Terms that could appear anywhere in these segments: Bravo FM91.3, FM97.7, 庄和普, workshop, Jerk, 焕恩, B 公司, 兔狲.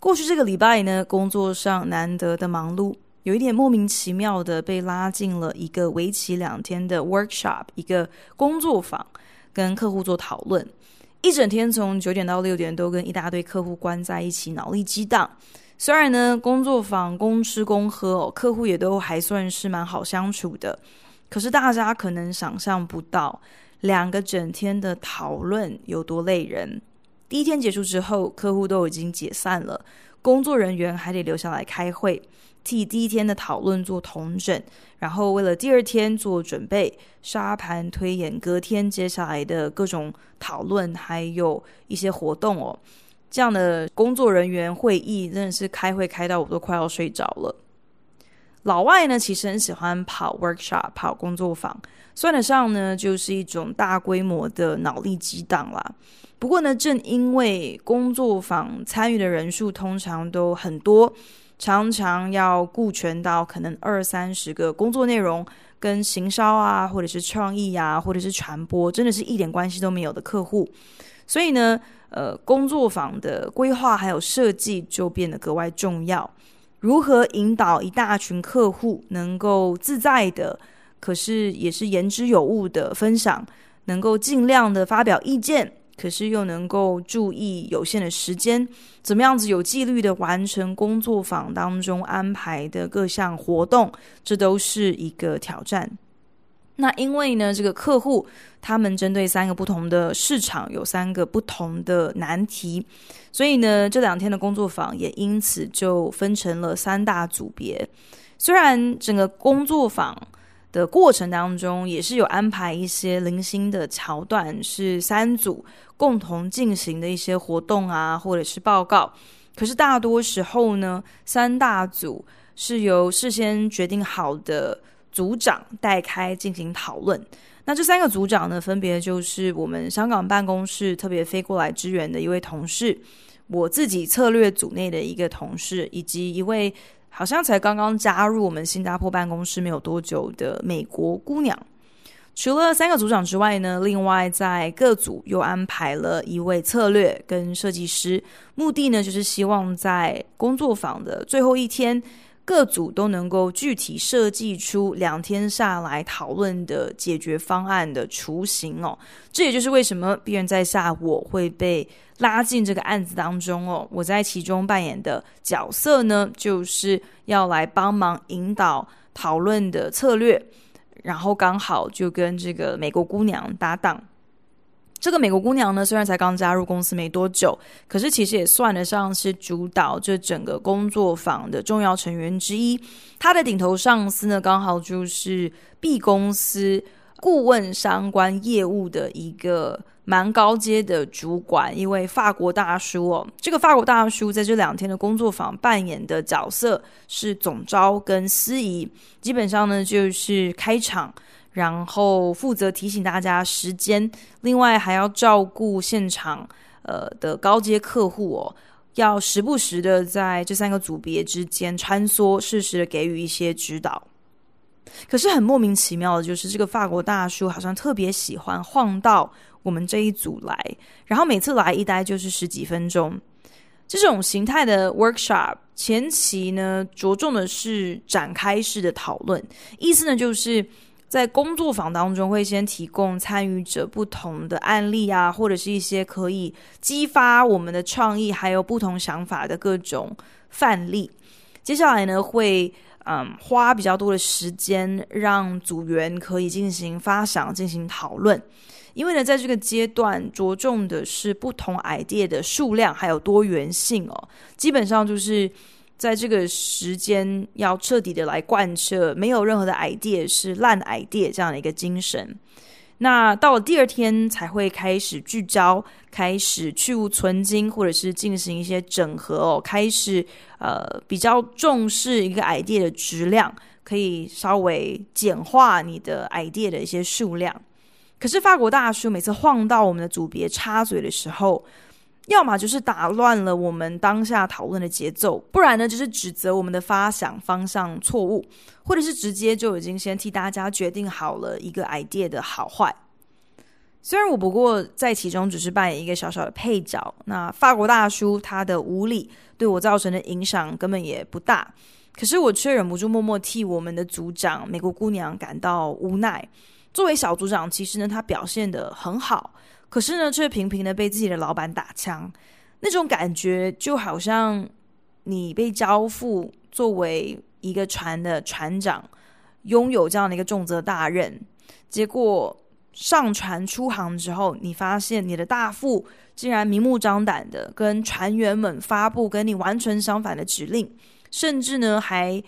过去这个礼拜呢，工作上难得的忙碌，有一点莫名其妙的被拉进了一个为期2天的 workshop， 一个工作坊，跟客户做讨论。一整天从9点到6点都跟一大堆客户关在一起，脑力激荡。虽然呢工作坊公吃公喝客户也都还算是蛮好相处的，可是大家可能想象不到2个整天的讨论有多累人。第一天结束之后，客户都已经解散了，工作人员还得留下来开会，替第一天的讨论做统整，然后为了第二天做准备，沙盘推演隔天接下来的各种讨论还有一些活动。这样的工作人员会议真的是开会开到我都快要睡着了。老外呢其实很喜欢跑 workshop， 跑工作坊，算得上呢就是一种大规模的脑力激荡啦。不过呢，正因为工作坊参与的人数通常都很多，常常要顾全到可能20-30个工作内容，跟行销啊，或者是创意啊，或者是传播，真的是一点关系都没有的客户。所以呢，工作坊的规划还有设计就变得格外重要。如何引导一大群客户能够自在的，可是也是言之有物的分享，能够尽量的发表意见，可是又能够注意有限的时间，怎么样子有纪律的完成工作坊当中安排的各项活动，这都是一个挑战。那因为呢，这个客户他们针对3个不同的市场，有3个不同的难题，所以呢，这2天的工作坊也因此就分成了3大组别。虽然整个工作坊的过程当中也是有安排一些零星的桥段，是3组共同进行的一些活动啊，或者是报告，可是大多时候呢，3大组是由事先决定好的组长带开进行讨论。那这3个组长呢，分别就是我们香港办公室特别飞过来支援的一位同事，我自己策略组内的一个同事，以及一位好像才刚刚加入我们新加坡办公室没有多久的美国姑娘。除了3个组长之外呢，另外在各组又安排了一位策略跟设计师，目的呢就是希望在工作坊的最后一天，各组都能够具体设计出2天下来讨论的解决方案的雏形。这也就是为什么必然在下我会被拉进这个案子当中。我在其中扮演的角色呢，就是要来帮忙引导讨论的策略，然后刚好就跟这个美国姑娘搭档。这个美国姑娘呢，虽然才刚加入公司没多久，可是其实也算得上是主导这整个工作坊的重要成员之一。她的顶头上司呢，刚好就是 B 公司顾问相关业务的一个蛮高阶的主管，一位法国大叔。这个法国大叔在这2天的工作坊扮演的角色是总召跟司仪，基本上呢就是开场，然后负责提醒大家时间，另外还要照顾现场的高阶客户，要时不时的在这3个组别之间穿梭，适时的给予一些指导。可是很莫名其妙的就是，这个法国大叔好像特别喜欢晃到我们这一组来，然后每次来一待就是10几分钟。这种形态的 workshop 前期呢，着重的是展开式的讨论，意思呢就是在工作坊当中会先提供参与者不同的案例啊，或者是一些可以激发我们的创意还有不同想法的各种范例。接下来呢会花比较多的时间让组员可以进行发想进行讨论，因为呢在这个阶段着重的是不同 idea 的数量还有多元性。基本上就是在这个时间要彻底的来贯彻没有任何的 idea 是烂 idea 这样的一个精神。那到了第二天才会开始聚焦，开始去无存精，或者是进行一些整合哦，开始比较重视一个 idea 的质量，可以稍微简化你的 idea 的一些数量。可是法国大叔每次晃到我们的组别插嘴的时候，要么就是打乱了我们当下讨论的节奏，不然呢就是指责我们的发想方向错误，或者是直接就已经先替大家决定好了一个 idea 的好坏。虽然我不过在其中只是扮演一个小小的配角，那法国大叔他的无理对我造成的影响根本也不大，可是我却忍不住默默替我们的组长美国姑娘感到无奈。作为小组长，其实呢他表现得很好，可是呢却频频的被自己的老板打枪，那种感觉就好像你被交付作为一个船的船长，拥有这样的一个重责大任，结果上船出航之后，你发现你的大副竟然明目张胆的跟船员们发布跟你完全相反的指令，甚至呢还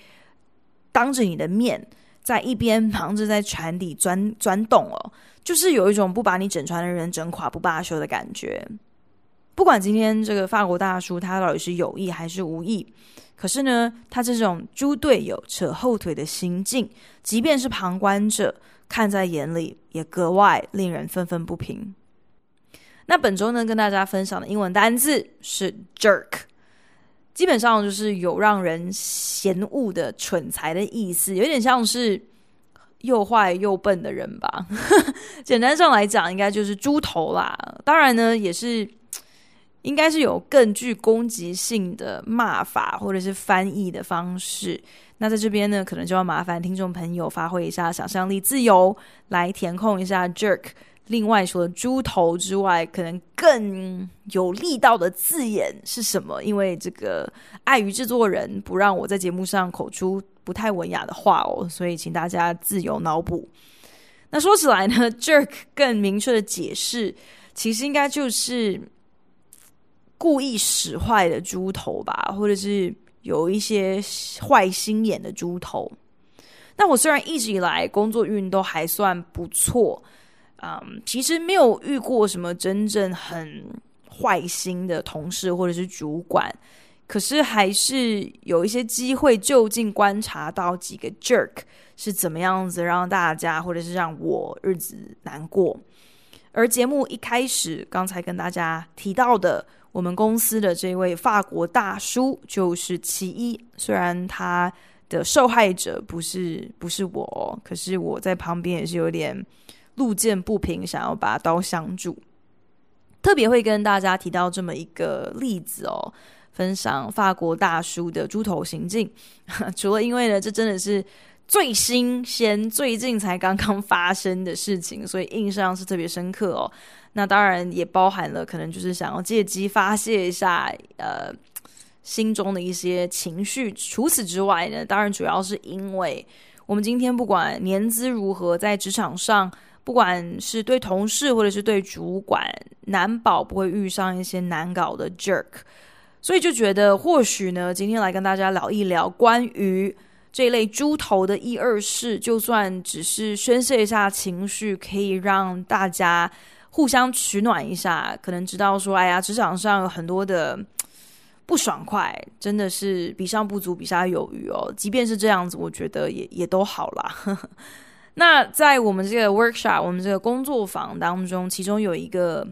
当着你的面在一边忙着在船底钻洞哦，就是有一种不把你整船的人整垮不罢休的感觉。不管今天这个法国大叔他到底是有意还是无意，可是呢他这种猪队友扯后腿的行径，即便是旁观者看在眼里，也格外令人愤愤不平。那本周呢跟大家分享的英文单字是 jerk， 基本上就是有让人嫌恶的蠢材的意思，有点像是又坏又笨的人吧简单上来讲应该就是猪头啦，当然呢也是应该是有更具攻击性的骂法或者是翻译的方式。那在这边呢可能就要麻烦听众朋友发挥一下想象力自由，来填空一下 jerk 另外除了猪头之外可能更有力道的字眼是什么，因为这个碍于制作人不让我在节目上口出不太文雅的话哦，所以请大家自由脑补。那说起来呢 jerk 更明确的解释其实应该就是故意使坏的猪头吧，或者是有一些坏心眼的猪头。那我虽然一直以来工作运都还算不错，其实没有遇过什么真正很坏心的同事或者是主管，可是还是有一些机会就近观察到几个 jerk 是怎么样子让大家或者是让我日子难过。而节目一开始刚才跟大家提到的我们公司的这位法国大叔就是其一，虽然他的受害者不是我哦，可是我在旁边也是有点路见不平想要把刀相助。特别会跟大家提到这么一个例子哦，分享法国大叔的猪头行径除了因为呢这真的是最新鲜最近才刚刚发生的事情，所以印象是特别深刻哦。那当然也包含了可能就是想要借机发泄一下心中的一些情绪。除此之外呢，当然主要是因为我们今天不管年资如何，在职场上不管是对同事或者是对主管，难保不会遇上一些难搞的 jerk，所以就觉得或许呢今天来跟大家聊一聊关于这类猪头的一二事，就算只是宣泄一下情绪，可以让大家互相取暖一下，可能知道说哎呀职场上有很多的不爽快，真的是比上不足比下有余哦，即便是这样子我觉得也都好啦那在我们这个 workshop 我们这个工作坊当中，其中有一个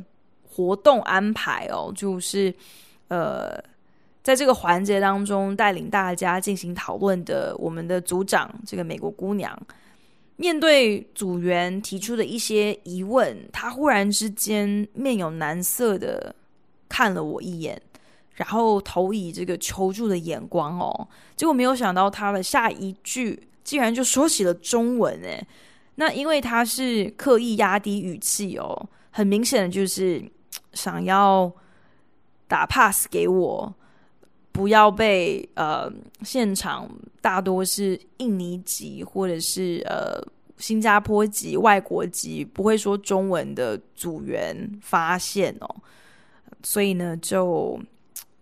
活动安排哦，就是在这个环节当中带领大家进行讨论的我们的组长这个美国姑娘，面对组员提出的一些疑问，她忽然之间面有难色的看了我一眼，然后投以这个求助的眼光哦，结果没有想到她的下一句竟然就说起了中文耶。那因为她是刻意压低语气哦，很明显的就是想要打 pass 给我，不要被现场大多是印尼籍或者是新加坡籍外国籍不会说中文的组员发现哦，所以呢就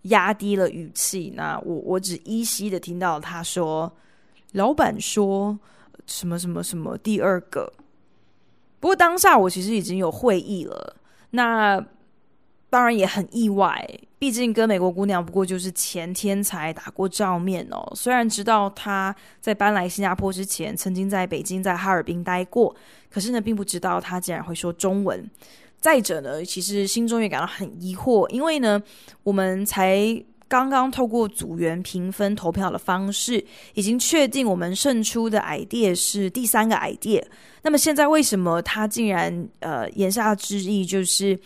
压低了语气。那我只依稀的听到他说老板说什么什么什么第二个，不过当下我其实已经有会意了，那当然也很意外，毕竟跟美国姑娘不过就是前天才打过照面哦。虽然知道她在搬来新加坡之前曾经在北京、在哈尔滨待过，可是呢并不知道她竟然会说中文。再者呢，其实心中也感到很疑惑，因为呢我们才刚刚透过组员评分投票的方式已经确定我们胜出的 idea 是第3个 idea， 那么现在为什么他竟然言下之意就是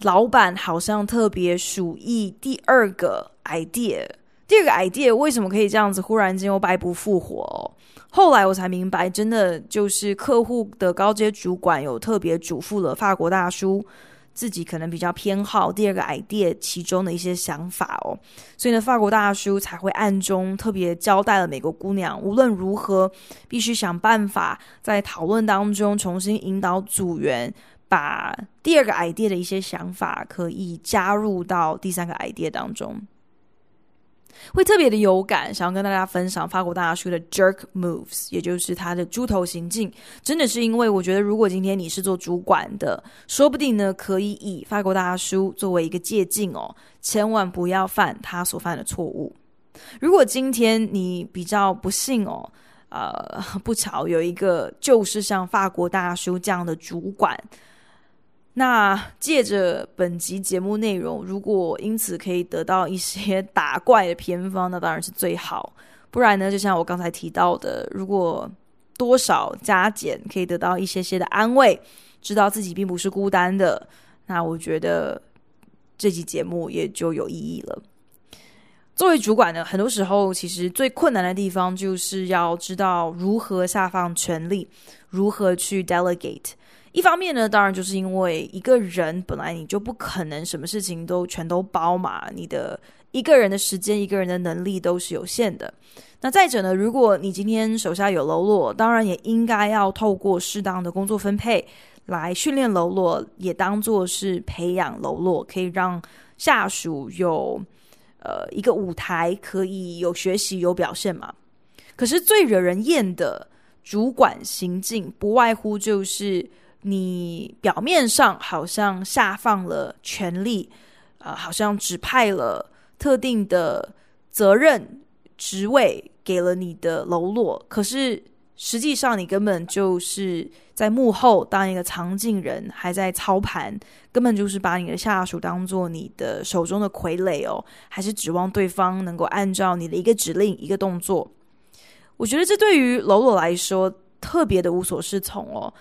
老板好像特别属意第二个 idea， 为什么可以这样子忽然间又白不复活哦？后来我才明白，真的就是客户的高阶主管有特别嘱咐了法国大叔自己可能比较偏好第二个 idea 其中的一些想法哦，所以呢，法国大叔才会暗中特别交代了美国姑娘，无论如何必须想办法在讨论当中重新引导组员把第二个 idea 的一些想法可以加入到第3个 idea 当中。会特别的有感，想要跟大家分享法国大叔的 jerk moves， 也就是他的猪头行径，真的是因为我觉得如果今天你是做主管的，说不定呢可以以法国大叔作为一个借鉴哦，千万不要犯他所犯的错误。如果今天你比较不幸哦，不巧有一个就是像法国大叔这样的主管，那借着本集节目内容，如果因此可以得到一些打怪的偏方，那当然是最好。不然呢，就像我刚才提到的，如果多少加减可以得到一些些的安慰，知道自己并不是孤单的，那我觉得这集节目也就有意义了。作为主管呢，很多时候其实最困难的地方就是要知道如何下放权力，如何去 delegate。一方面呢，当然就是因为一个人本来你就不可能什么事情都全都包嘛，你的一个人的时间、一个人的能力都是有限的。那再者呢，如果你今天手下有喽啰，当然也应该要透过适当的工作分配来训练喽啰，也当作是培养喽啰，可以让下属有一个舞台，可以有学习、有表现嘛。可是最惹人厌的主管行径，不外乎就是你表面上好像下放了权力，好像指派了特定的责任职位给了你的喽啰，可是实际上你根本就是在幕后当一个藏镜人，还在操盘，根本就是把你的下属当作你的手中的傀儡哦，还是指望对方能够按照你的一个指令、一个动作。我觉得这对于喽啰来说特别的无所适从哦，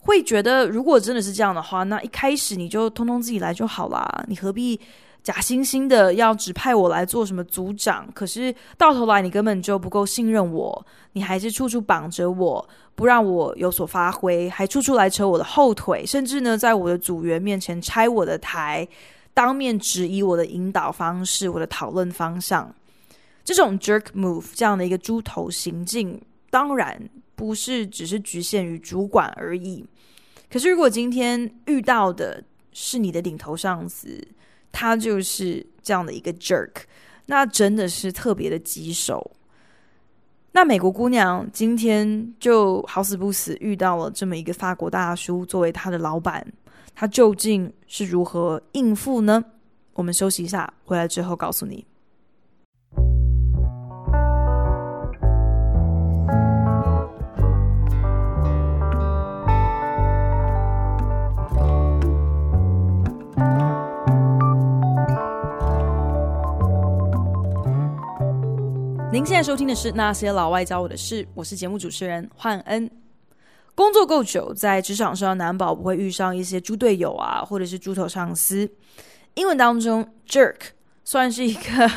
会觉得如果真的是这样的话，那一开始你就通通自己来就好啦，你何必假惺惺的要指派我来做什么组长，可是到头来你根本就不够信任我，你还是处处绑着我，不让我有所发挥，还处处来扯我的后腿，甚至呢在我的组员面前拆我的台，当面质疑我的引导方式、我的讨论方向。这种 jerk move， 这样的一个猪头行径，当然不是只是局限于主管而已，可是如果今天遇到的是你的领头上司，他就是这样的一个 jerk， 那真的是特别的棘手。那美国姑娘今天就好死不死遇到了这么一个法国大叔作为他的老板，他究竟是如何应付呢？我们休息一下，回来之后告诉你。您现在收听的是《那些老外教我的事》，我是节目主持人焕恩。工作够久，在职场上难保不会遇上一些猪队友啊，或者是猪头上司。英文当中 jerk 算是一个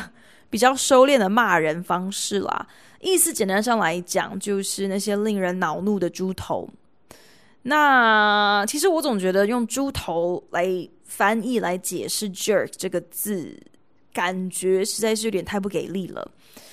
比较收敛的骂人方式啦，意思简单上来讲就是那些令人恼怒的猪头。那其实我总觉得用猪头来翻译来解释 jerk 这个字，感觉实在是有点太不给力了，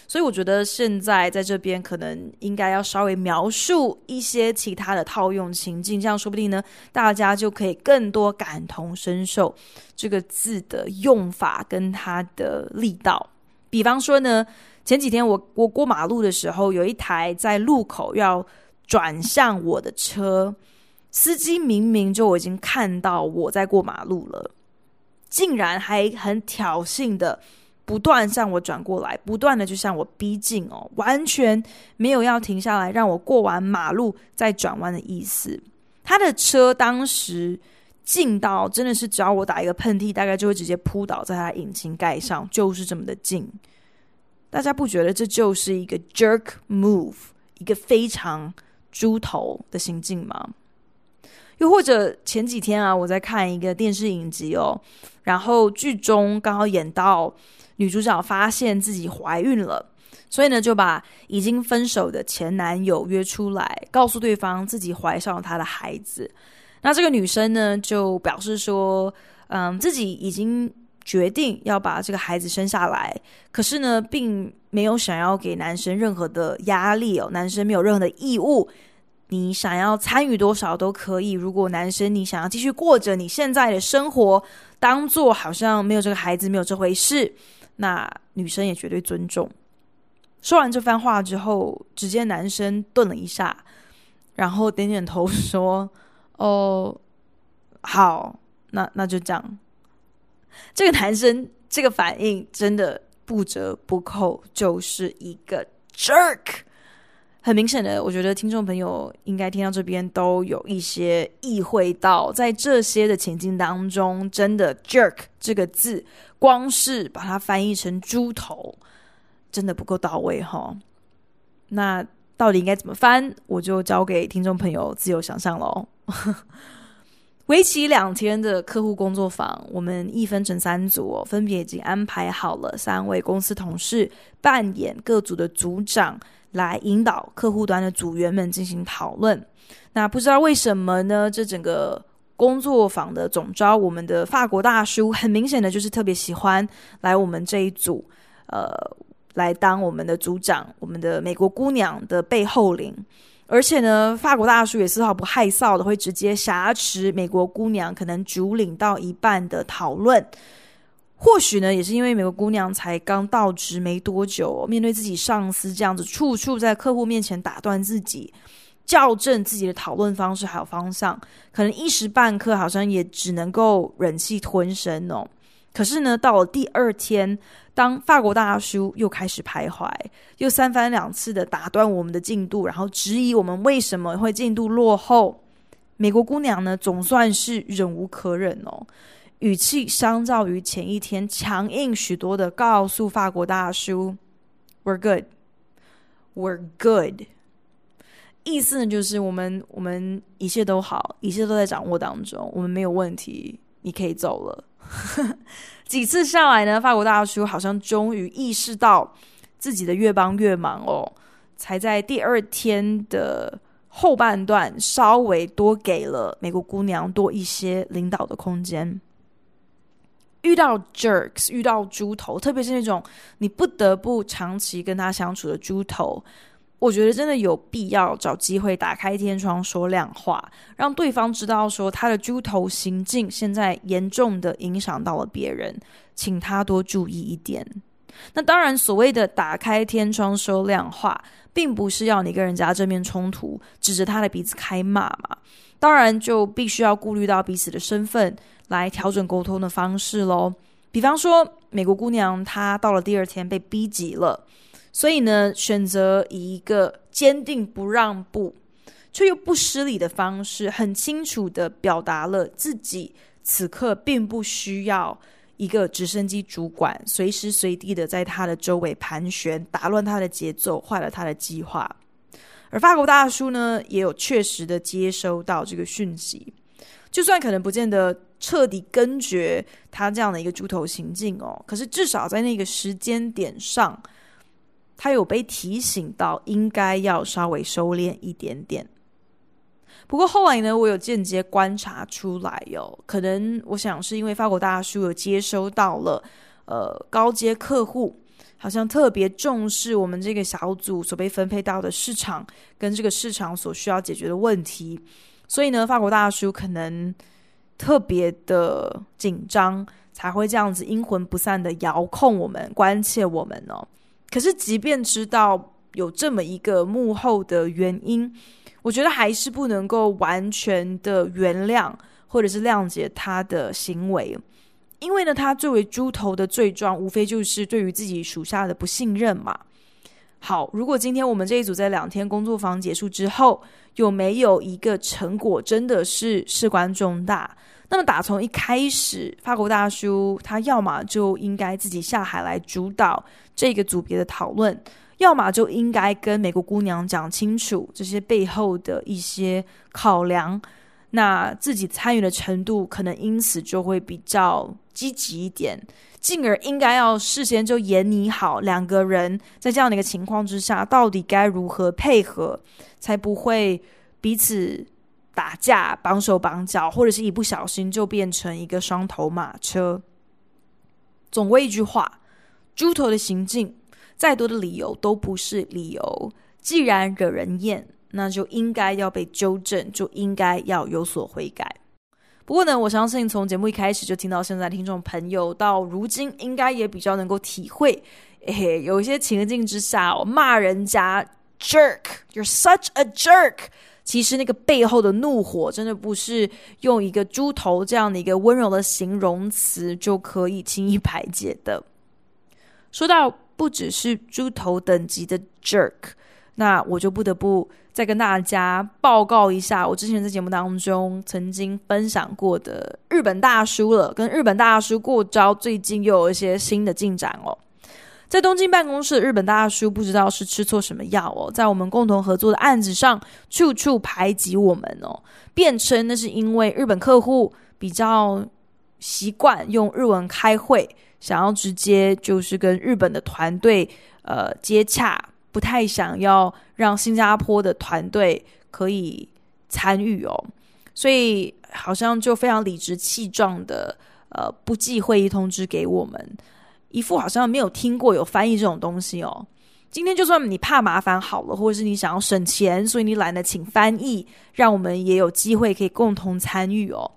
所以我觉得现在在这边可能应该要稍微描述一些其他的套用情境，这样说不定呢，大家就可以更多感同身受这个字的用法跟它的力道。比方说呢，前几天我过马路的时候，有一台在路口要转向我的车，司机明明就已经看到我在过马路了，竟然还很挑衅的不断向我转过来，不断的就向我逼近哦，完全没有要停下来让我过完马路再转弯的意思。他的车当时近到真的是只要我打一个喷嚏大概就会直接扑倒在他引擎盖上，就是这么的近。大家不觉得这就是一个 jerk move， 一个非常猪头的行径吗？又或者前几天啊，我在看一个电视影集哦，然后剧中刚好演到女主角发现自己怀孕了，所以呢就把已经分手的前男友约出来，告诉对方自己怀上了她的孩子。那这个女生呢就表示说自己已经决定要把这个孩子生下来，可是呢并没有想要给男生任何的压力哦，男生没有任何的义务，你想要参与多少都可以，如果男生你想要继续过着你现在的生活，当做好像没有这个孩子，没有这回事，那女生也绝对尊重。说完这番话之后，只见男生顿了一下，然后点点头说哦好，那就这样。这个男生这个反应真的不折不扣就是一个 jerk。很明显的，我觉得听众朋友应该听到这边都有一些意会到，在这些的情境当中，真的 jerk 这个字光是把它翻译成猪头真的不够到位齁。那到底应该怎么翻，我就交给听众朋友自由想象咯。为期2天的客户工作坊，我们一分成3组哦，分别已经安排好了3位公司同事扮演各组的组长，来引导客户端的组员们进行讨论。那不知道为什么呢，这整个工作坊的总召，我们的法国大叔，很明显的就是特别喜欢来我们这一组来当我们的组长，我们的美国姑娘的背后灵。而且呢，法国大叔也丝毫不害臊的会直接挟持美国姑娘可能主领到一半的讨论。或许呢，也是因为美国姑娘才刚到职没多久，面对自己上司这样子处处在客户面前打断自己，校正自己的讨论方式还有方向，可能一时半刻好像也只能够忍气吞声哦。可是呢，到了第2天，当法国大叔又开始徘徊，又3番2次的打断我们的进度，然后质疑我们为什么会进度落后，美国姑娘呢总算是忍无可忍哦，语气相较于前一天强硬许多的告诉法国大叔 We're good We're good， 意思呢就是我们一切都好，一切都在掌握当中，我们没有问题，你可以走了。几次下来呢，法国大叔好像终于意识到自己的越帮越忙哦，才在第2天的后半段稍微多给了美国姑娘多一些领导的空间。遇到 jerks， 遇到猪头，特别是那种你不得不长期跟他相处的猪头，我觉得真的有必要找机会打开天窗说亮话，让对方知道说他的猪头行径现在严重的影响到了别人，请他多注意一点。那当然，所谓的打开天窗说亮话，并不是要你跟人家正面冲突，指着他的鼻子开骂嘛。当然就必须要顾虑到彼此的身份，来调整沟通的方式咯。比方说美国姑娘她到了第2天被逼急了，所以呢选择以一个坚定不让步却又不失礼的方式，很清楚的表达了自己此刻并不需要一个直升机主管随时随地的在她的周围盘旋，打乱她的节奏，坏了她的计划。而法国大叔呢也有确实的接收到这个讯息，就算可能不见得彻底根绝他这样的一个猪头行径哦，可是至少在那个时间点上他有被提醒到应该要稍微收敛一点点。不过后来呢，我有间接观察出来哦，可能我想是因为法国大叔有接收到了高阶客户好像特别重视我们这个小组所被分配到的市场跟这个市场所需要解决的问题，所以呢法国大叔可能特别的紧张，才会这样子阴魂不散的遥控我们，关切我们哦。可是即便知道有这么一个幕后的原因，我觉得还是不能够完全的原谅或者是谅解他的行为，因为呢他作为猪头的罪状无非就是对于自己属下的不信任嘛。好，如果今天我们这一组在2天工作坊结束之后有没有一个成果真的是事关重大，那么打从一开始法国大叔他要么就应该自己下海来主导这个组别的讨论，要么就应该跟美国姑娘讲清楚这些背后的一些考量，那自己参与的程度可能因此就会比较积极一点，进而应该要事先就研拟好两个人在这样的一个情况之下到底该如何配合，才不会彼此打架绑手绑脚，或者是一不小心就变成一个双头马车。总归一句话，猪头的行径再多的理由都不是理由，既然惹人厌那就应该要被纠正，就应该要有所悔改。不过呢，我相信从节目一开始就听到现在听众朋友到如今应该也比较能够体会，有一些情境之下骂人家 Jerk， You're such a jerk， 其实那个背后的怒火真的不是用一个猪头这样的一个温柔的形容词就可以轻易排解的。说到不只是猪头等级的 Jerk，那我就不得不再跟大家报告一下我之前在节目当中曾经分享过的日本大叔了，跟日本大叔过招最近又有一些新的进展哦。在东京办公室的日本大叔不知道是吃错什么药哦，在我们共同合作的案子上处处排挤我们哦，辩称那是因为日本客户比较习惯用日文开会，想要直接就是跟日本的团队接洽，不太想要让新加坡的团队可以参与哦，所以好像就非常理直气壮的不寄会议通知给我们，一副好像没有听过有翻译这种东西哦。今天就算你怕麻烦好了，或者是你想要省钱，所以你懒得请翻译，让我们也有机会可以共同参与哦。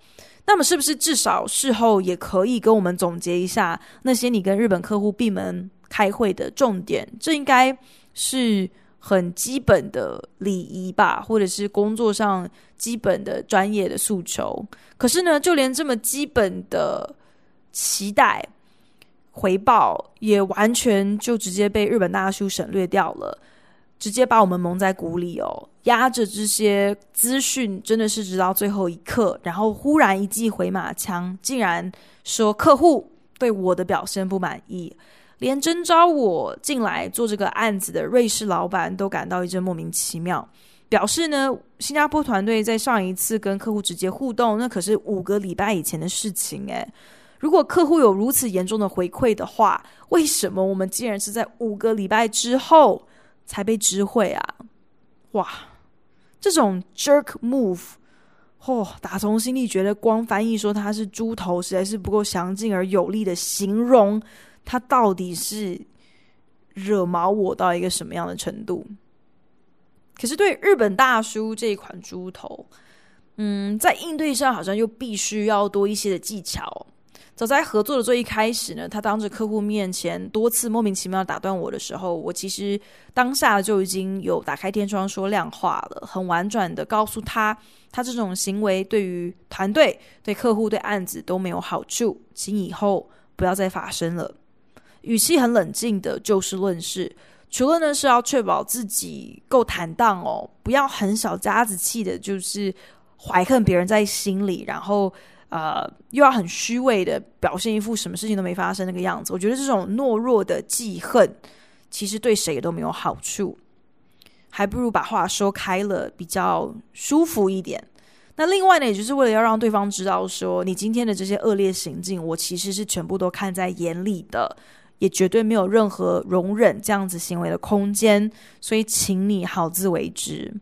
那么是不是至少事后也可以跟我们总结一下那些你跟日本客户闭门开会的重点？这应该是很基本的礼仪吧，或者是工作上基本的专业的诉求。可是呢，就连这么基本的期待回报也完全就直接被日本大叔省略掉了，直接把我们蒙在鼓里哦，压着这些资讯真的是直到最后一刻，然后忽然一记回马枪，竟然说客户对我的表现不满意。连征召我进来做这个案子的瑞士老板都感到一阵莫名其妙，表示呢新加坡团队在上一次跟客户直接互动那可是5个礼拜以前的事情耶，如果客户有如此严重的回馈的话，为什么我们竟然是在5个礼拜之后才被知会啊？哇，这种 jerk move打从心里觉得光翻译说他是猪头实在是不够详尽而有力的形容他到底是惹毛我到一个什么样的程度。可是对日本大叔这一款猪头，在应对上好像又必须要多一些的技巧。早在合作的最一开始呢，他当着客户面前多次莫名其妙打断我的时候，我其实当下就已经有打开天窗说亮话了，很婉转的告诉他，他这种行为对于团队、对客户、对案子都没有好处，请以后不要再发生了。语气很冷静的就事论事，除了呢是要确保自己够坦荡哦，不要很小家子气的就是怀恨别人在心里，然后又要很虚伪的表现一副什么事情都没发生那个样子。我觉得这种懦弱的记恨其实对谁都没有好处，还不如把话说开了比较舒服一点。那另外呢，也就是为了要让对方知道说，你今天的这些恶劣行径我其实是全部都看在眼里的，也绝对没有任何容忍这样子行为的空间，所以请你好自为之。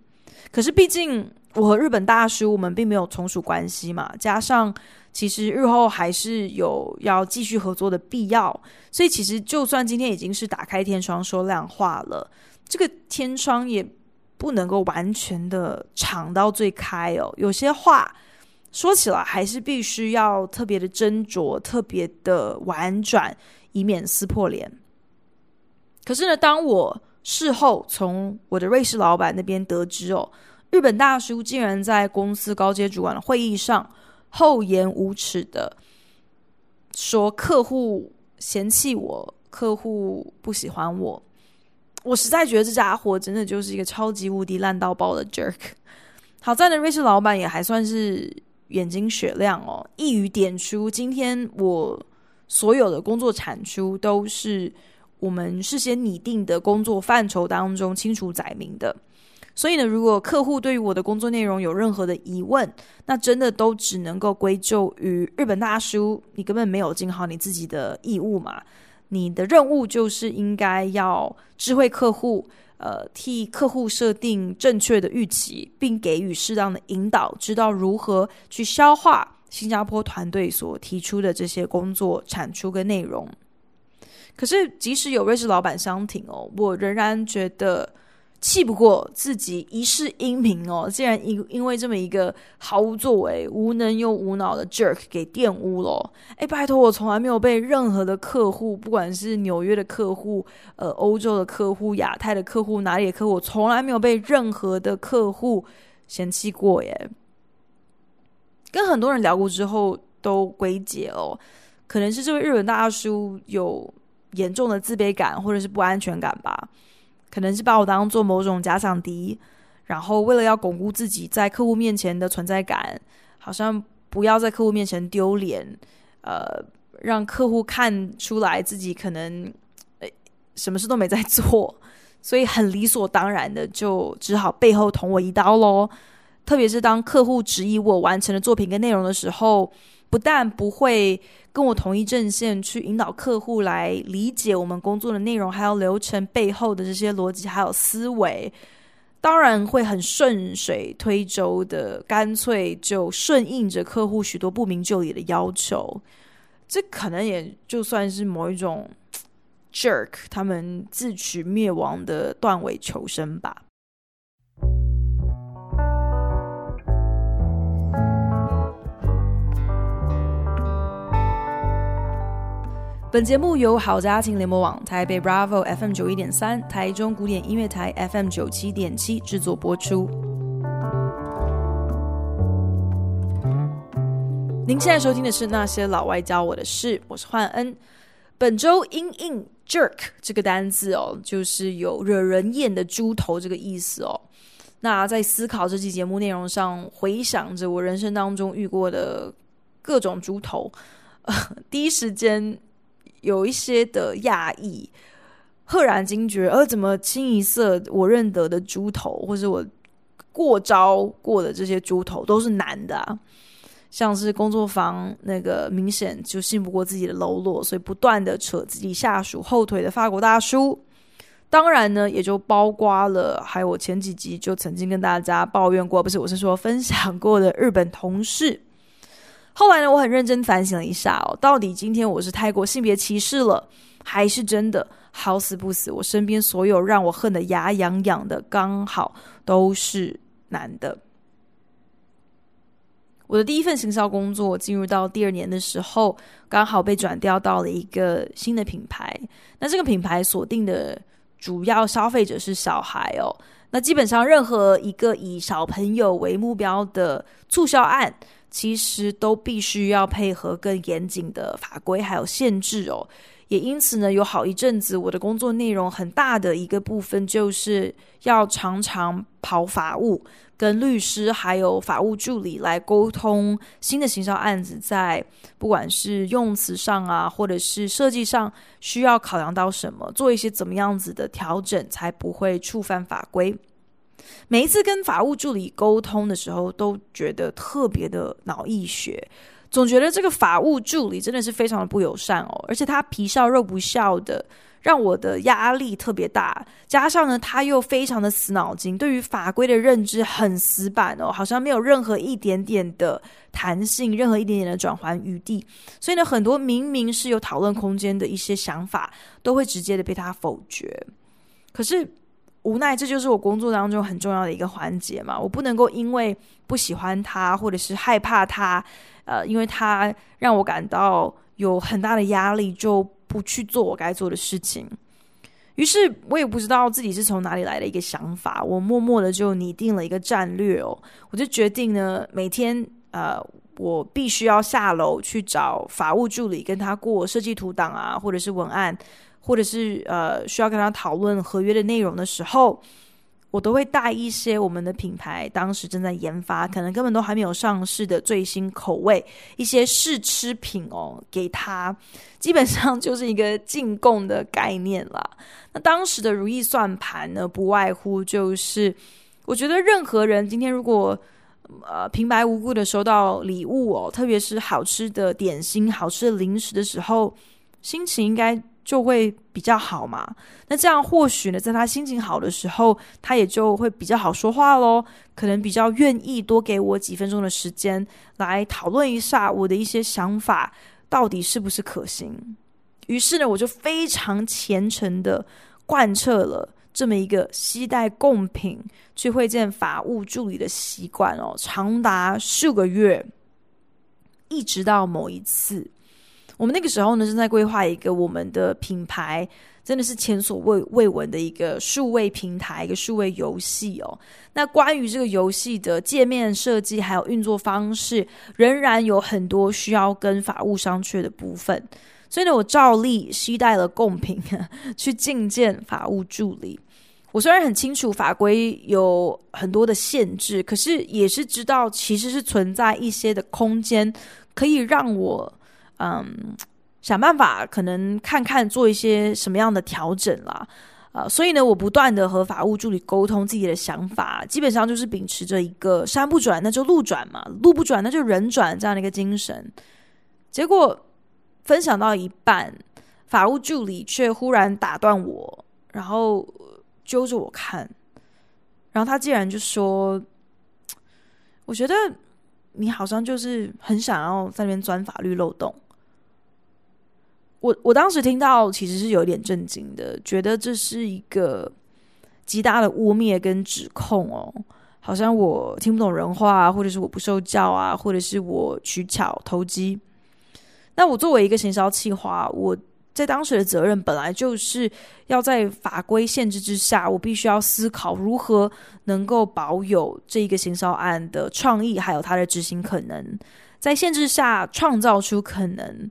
可是毕竟我和日本大叔我们并没有从属关系嘛，加上其实日后还是有要继续合作的必要，所以其实就算今天已经是打开天窗说亮话了，这个天窗也不能够完全的敞到最开哦，有些话说起来还是必须要特别的斟酌，特别的婉转，以免撕破脸。可是呢，当我事后从我的瑞士老板那边得知哦，日本大叔竟然在公司高阶主管的会议上厚颜无耻的说客户嫌弃我，客户不喜欢我。我实在觉得这家伙真的就是一个超级无敌烂到爆的 jerk。 好在呢，瑞士老板也还算是眼睛雪亮哦，一语点出今天我所有的工作产出都是我们事先拟定的工作范畴当中清楚载明的，所以呢，如果客户对于我的工作内容有任何的疑问，那真的都只能够归咎于日本大叔，你根本没有尽好你自己的义务嘛，你的任务就是应该要知会客户，替客户设定正确的预期，并给予适当的引导，知道如何去消化新加坡团队所提出的这些工作产出跟内容。可是即使有瑞士老板相挺哦，我仍然觉得气不过自己一世英名哦，竟然因为这么一个毫无作为、无能又无脑的 jerk 给玷污了。哎，拜托，我从来没有被任何的客户，不管是纽约的客户、欧洲的客户、亚太的客户、哪里的客户，我从来没有被任何的客户嫌弃过耶。跟很多人聊过之后都归结哦，可能是这位日本大叔有严重的自卑感或者是不安全感吧，可能是把我当做某种假想敌，然后为了要巩固自己在客户面前的存在感，好像不要在客户面前丢脸，让客户看出来自己可能什么事都没在做，所以很理所当然的就只好背后捅我一刀咯。特别是当客户质疑我完成的作品跟内容的时候，不但不会跟我同一阵线去引导客户来理解我们工作的内容还有流程背后的这些逻辑还有思维，当然会很顺水推舟的干脆就顺应着客户许多不明就里的要求。这可能也就算是某一种 jerk 他们自取灭亡的断尾求生吧。本节目由好家庭联盟网、台北 Bravo FM91.3、台中古典音乐台 FM97.7 制作播出。您现在收听的是《那些老外教我的事》，我是焕恩。本周因应 jerk 这个单字哦，就是有惹人厌的猪头这个意思哦。那在思考这期节目内容上，回想着我人生当中遇过的各种猪头，第一时间有一些的讶异，赫然惊觉怎么清一色我认得的猪头或是我过招过的这些猪头都是男的啊，像是工作坊那个明显就信不过自己的喽啰，所以不断的扯自己下属后腿的法国大叔，当然呢也就包括了还有我前几集就曾经跟大家抱怨过，不是，我是说分享过的日本同事。后来呢，我很认真反省了一下哦，到底今天我是太过性别歧视了，还是真的好死不死我身边所有让我恨得牙痒痒的刚好都是男的。我的第一份行销工作进入到第二年的时候，刚好被转调到了一个新的品牌，那这个品牌锁定的主要消费者是小孩哦，那基本上任何一个以小朋友为目标的促销案其实都必须要配合更严谨的法规还有限制哦，也因此呢，有好一阵子我的工作内容很大的一个部分就是要常常跑法务，跟律师还有法务助理来沟通新的行销案子在不管是用词上啊或者是设计上需要考量到什么，做一些怎么样子的调整才不会触犯法规。每一次跟法务助理沟通的时候都觉得特别的脑溢血，总觉得这个法务助理真的是非常的不友善哦，而且他皮笑肉不笑的让我的压力特别大，加上呢他又非常的死脑筋，对于法规的认知很死板哦，好像没有任何一点点的弹性，任何一点点的转圜余地，所以呢很多明明是有讨论空间的一些想法都会直接的被他否决。可是无奈这就是我工作当中很重要的一个环节嘛，我不能够因为不喜欢他或者是害怕他因为他让我感到有很大的压力就不去做我该做的事情。于是我也不知道自己是从哪里来的一个想法，我默默的就拟定了一个战略哦，我就决定呢，每天我必须要下楼去找法务助理，跟他过设计图档啊，或者是文案，或者是需要跟他讨论合约的内容的时候，我都会带一些我们的品牌当时正在研发，可能根本都还没有上市的最新口味，一些试吃品哦，给他，基本上就是一个进贡的概念啦。那当时的如意算盘呢，不外乎就是，我觉得任何人今天如果平白无故的收到礼物哦，特别是好吃的点心、好吃的零食的时候，心情应该就会比较好嘛，那这样或许呢，在他心情好的时候，他也就会比较好说话咯，可能比较愿意多给我几分钟的时间来讨论一下我的一些想法到底是不是可行。于是呢，我就非常虔诚的贯彻了这么一个携带贡品去会见法务助理的习惯哦，长达6个月，一直到某一次，我们那个时候呢，正在规划一个我们的品牌，真的是前所未闻的一个数位平台，一个数位游戏哦。那关于这个游戏的界面设计还有运作方式，仍然有很多需要跟法务商榷的部分。所以呢，我照例携带了贡品去觐见法务助理。我虽然很清楚法规有很多的限制，可是也是知道其实是存在一些的空间，可以让我想办法可能看看做一些什么样的调整啦。所以呢，我不断的和法务助理沟通自己的想法，基本上就是秉持着一个山不转那就路转嘛，路不转那就人转这样的一个精神。结果分享到一半，法务助理却忽然打断我，然后揪着我看，然后他竟然就说，我觉得你好像就是很想要在那边钻法律漏洞。我当时听到其实是有点震惊的，觉得这是一个极大的污蔑跟指控哦，好像我听不懂人话啊，或者是我不受教啊，或者是我取巧投机。那我作为一个行销企划，我在当时的责任本来就是要在法规限制之下，我必须要思考如何能够保有这一个行销案的创意，还有它的执行可能，在限制下创造出可能，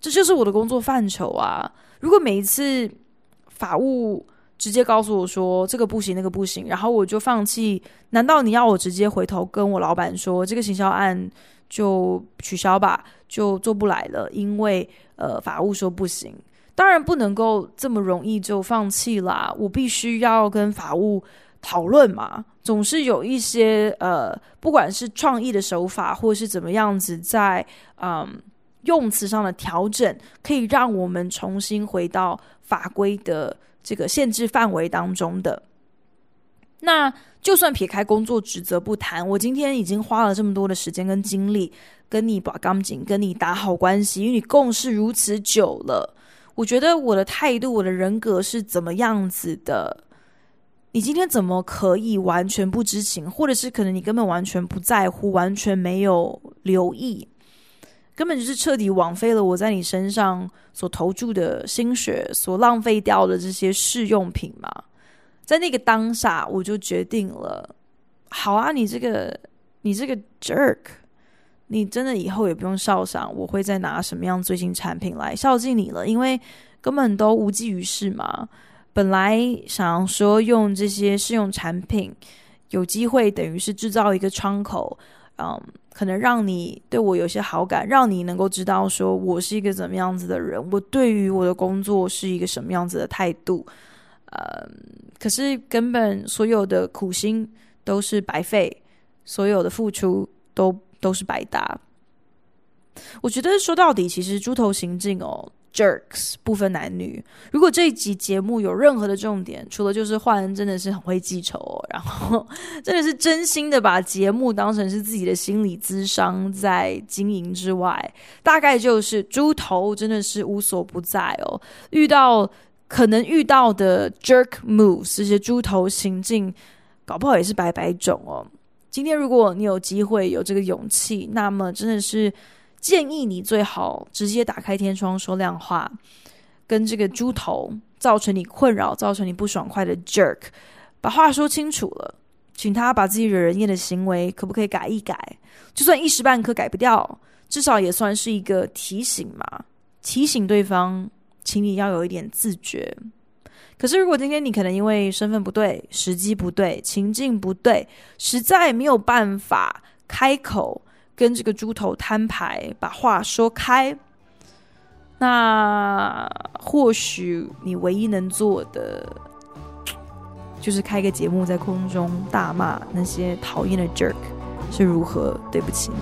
这就是我的工作范畴啊。如果每一次法务直接告诉我说这个不行那个不行，然后我就放弃，难道你要我直接回头跟我老板说这个行销案就取消吧，就做不来了，因为法务说不行？当然不能够这么容易就放弃啦，我必须要跟法务讨论嘛，总是有一些不管是创意的手法，或是怎么样子在用词上的调整，可以让我们重新回到法规的这个限制范围当中的。那就算撇开工作职责不谈，我今天已经花了这么多的时间跟精力跟你把钢筋，跟你打好关系，与你共事如此久了，我觉得我的态度，我的人格是怎么样子的，你今天怎么可以完全不知情，或者是可能你根本完全不在乎，完全没有留意，根本就是彻底枉费了我在你身上所投注的心血，所浪费掉的这些试用品嘛。在那个当下，我就决定了，好啊，你这个 jerk， 你真的以后也不用笑想我会再拿什么样最新产品来孝敬你了，因为根本都无济于事嘛。本来想说用这些试用产品，有机会等于是制造一个窗口，可能让你对我有些好感，让你能够知道说我是一个怎么样子的人，我对于我的工作是一个什么样子的态度。可是根本所有的苦心都是白费，所有的付出都是白搭。我觉得说到底，其实猪头行径哦 ，jerks 不分男女。如果这一集节目有任何的重点，除了就是焕恩真的是很会记仇哦，然后真的是真心的把节目当成是自己的心理咨商在经营之外，大概就是猪头真的是无所不在哦，可能遇到的 jerk moves 这些猪头行径，搞不好也是百百种哦。今天如果你有机会有这个勇气，那么真的是建议你最好直接打开天窗说亮话，跟这个猪头造成你困扰、造成你不爽快的 jerk， 把话说清楚了，请他把自己惹人厌的行为可不可以改一改？就算一时半刻改不掉，至少也算是一个提醒嘛，提醒对方，请你要有一点自觉。可是如果今天你可能因为身份不对、时机不对、情境不对，实在没有办法开口跟这个猪头摊牌，把话说开，那或许你唯一能做的就是开个节目在空中大骂那些讨厌的 jerk 是如何对不起你。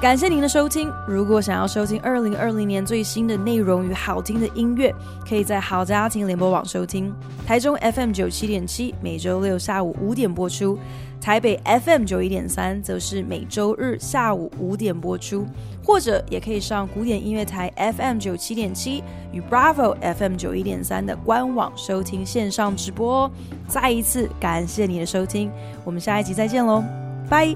感谢您的收听，如果想要收听2020年最新的内容与好听的音乐，可以在好家庭联播网收听，台中 FM97.7 每周六下午5点播出，台北 FM91.3 则是每周日下午5点播出，或者也可以上古典音乐台 FM97.7 与 Bravo FM91.3 的官网收听线上直播哦。再一次感谢你的收听，我们下一集再见咯，拜。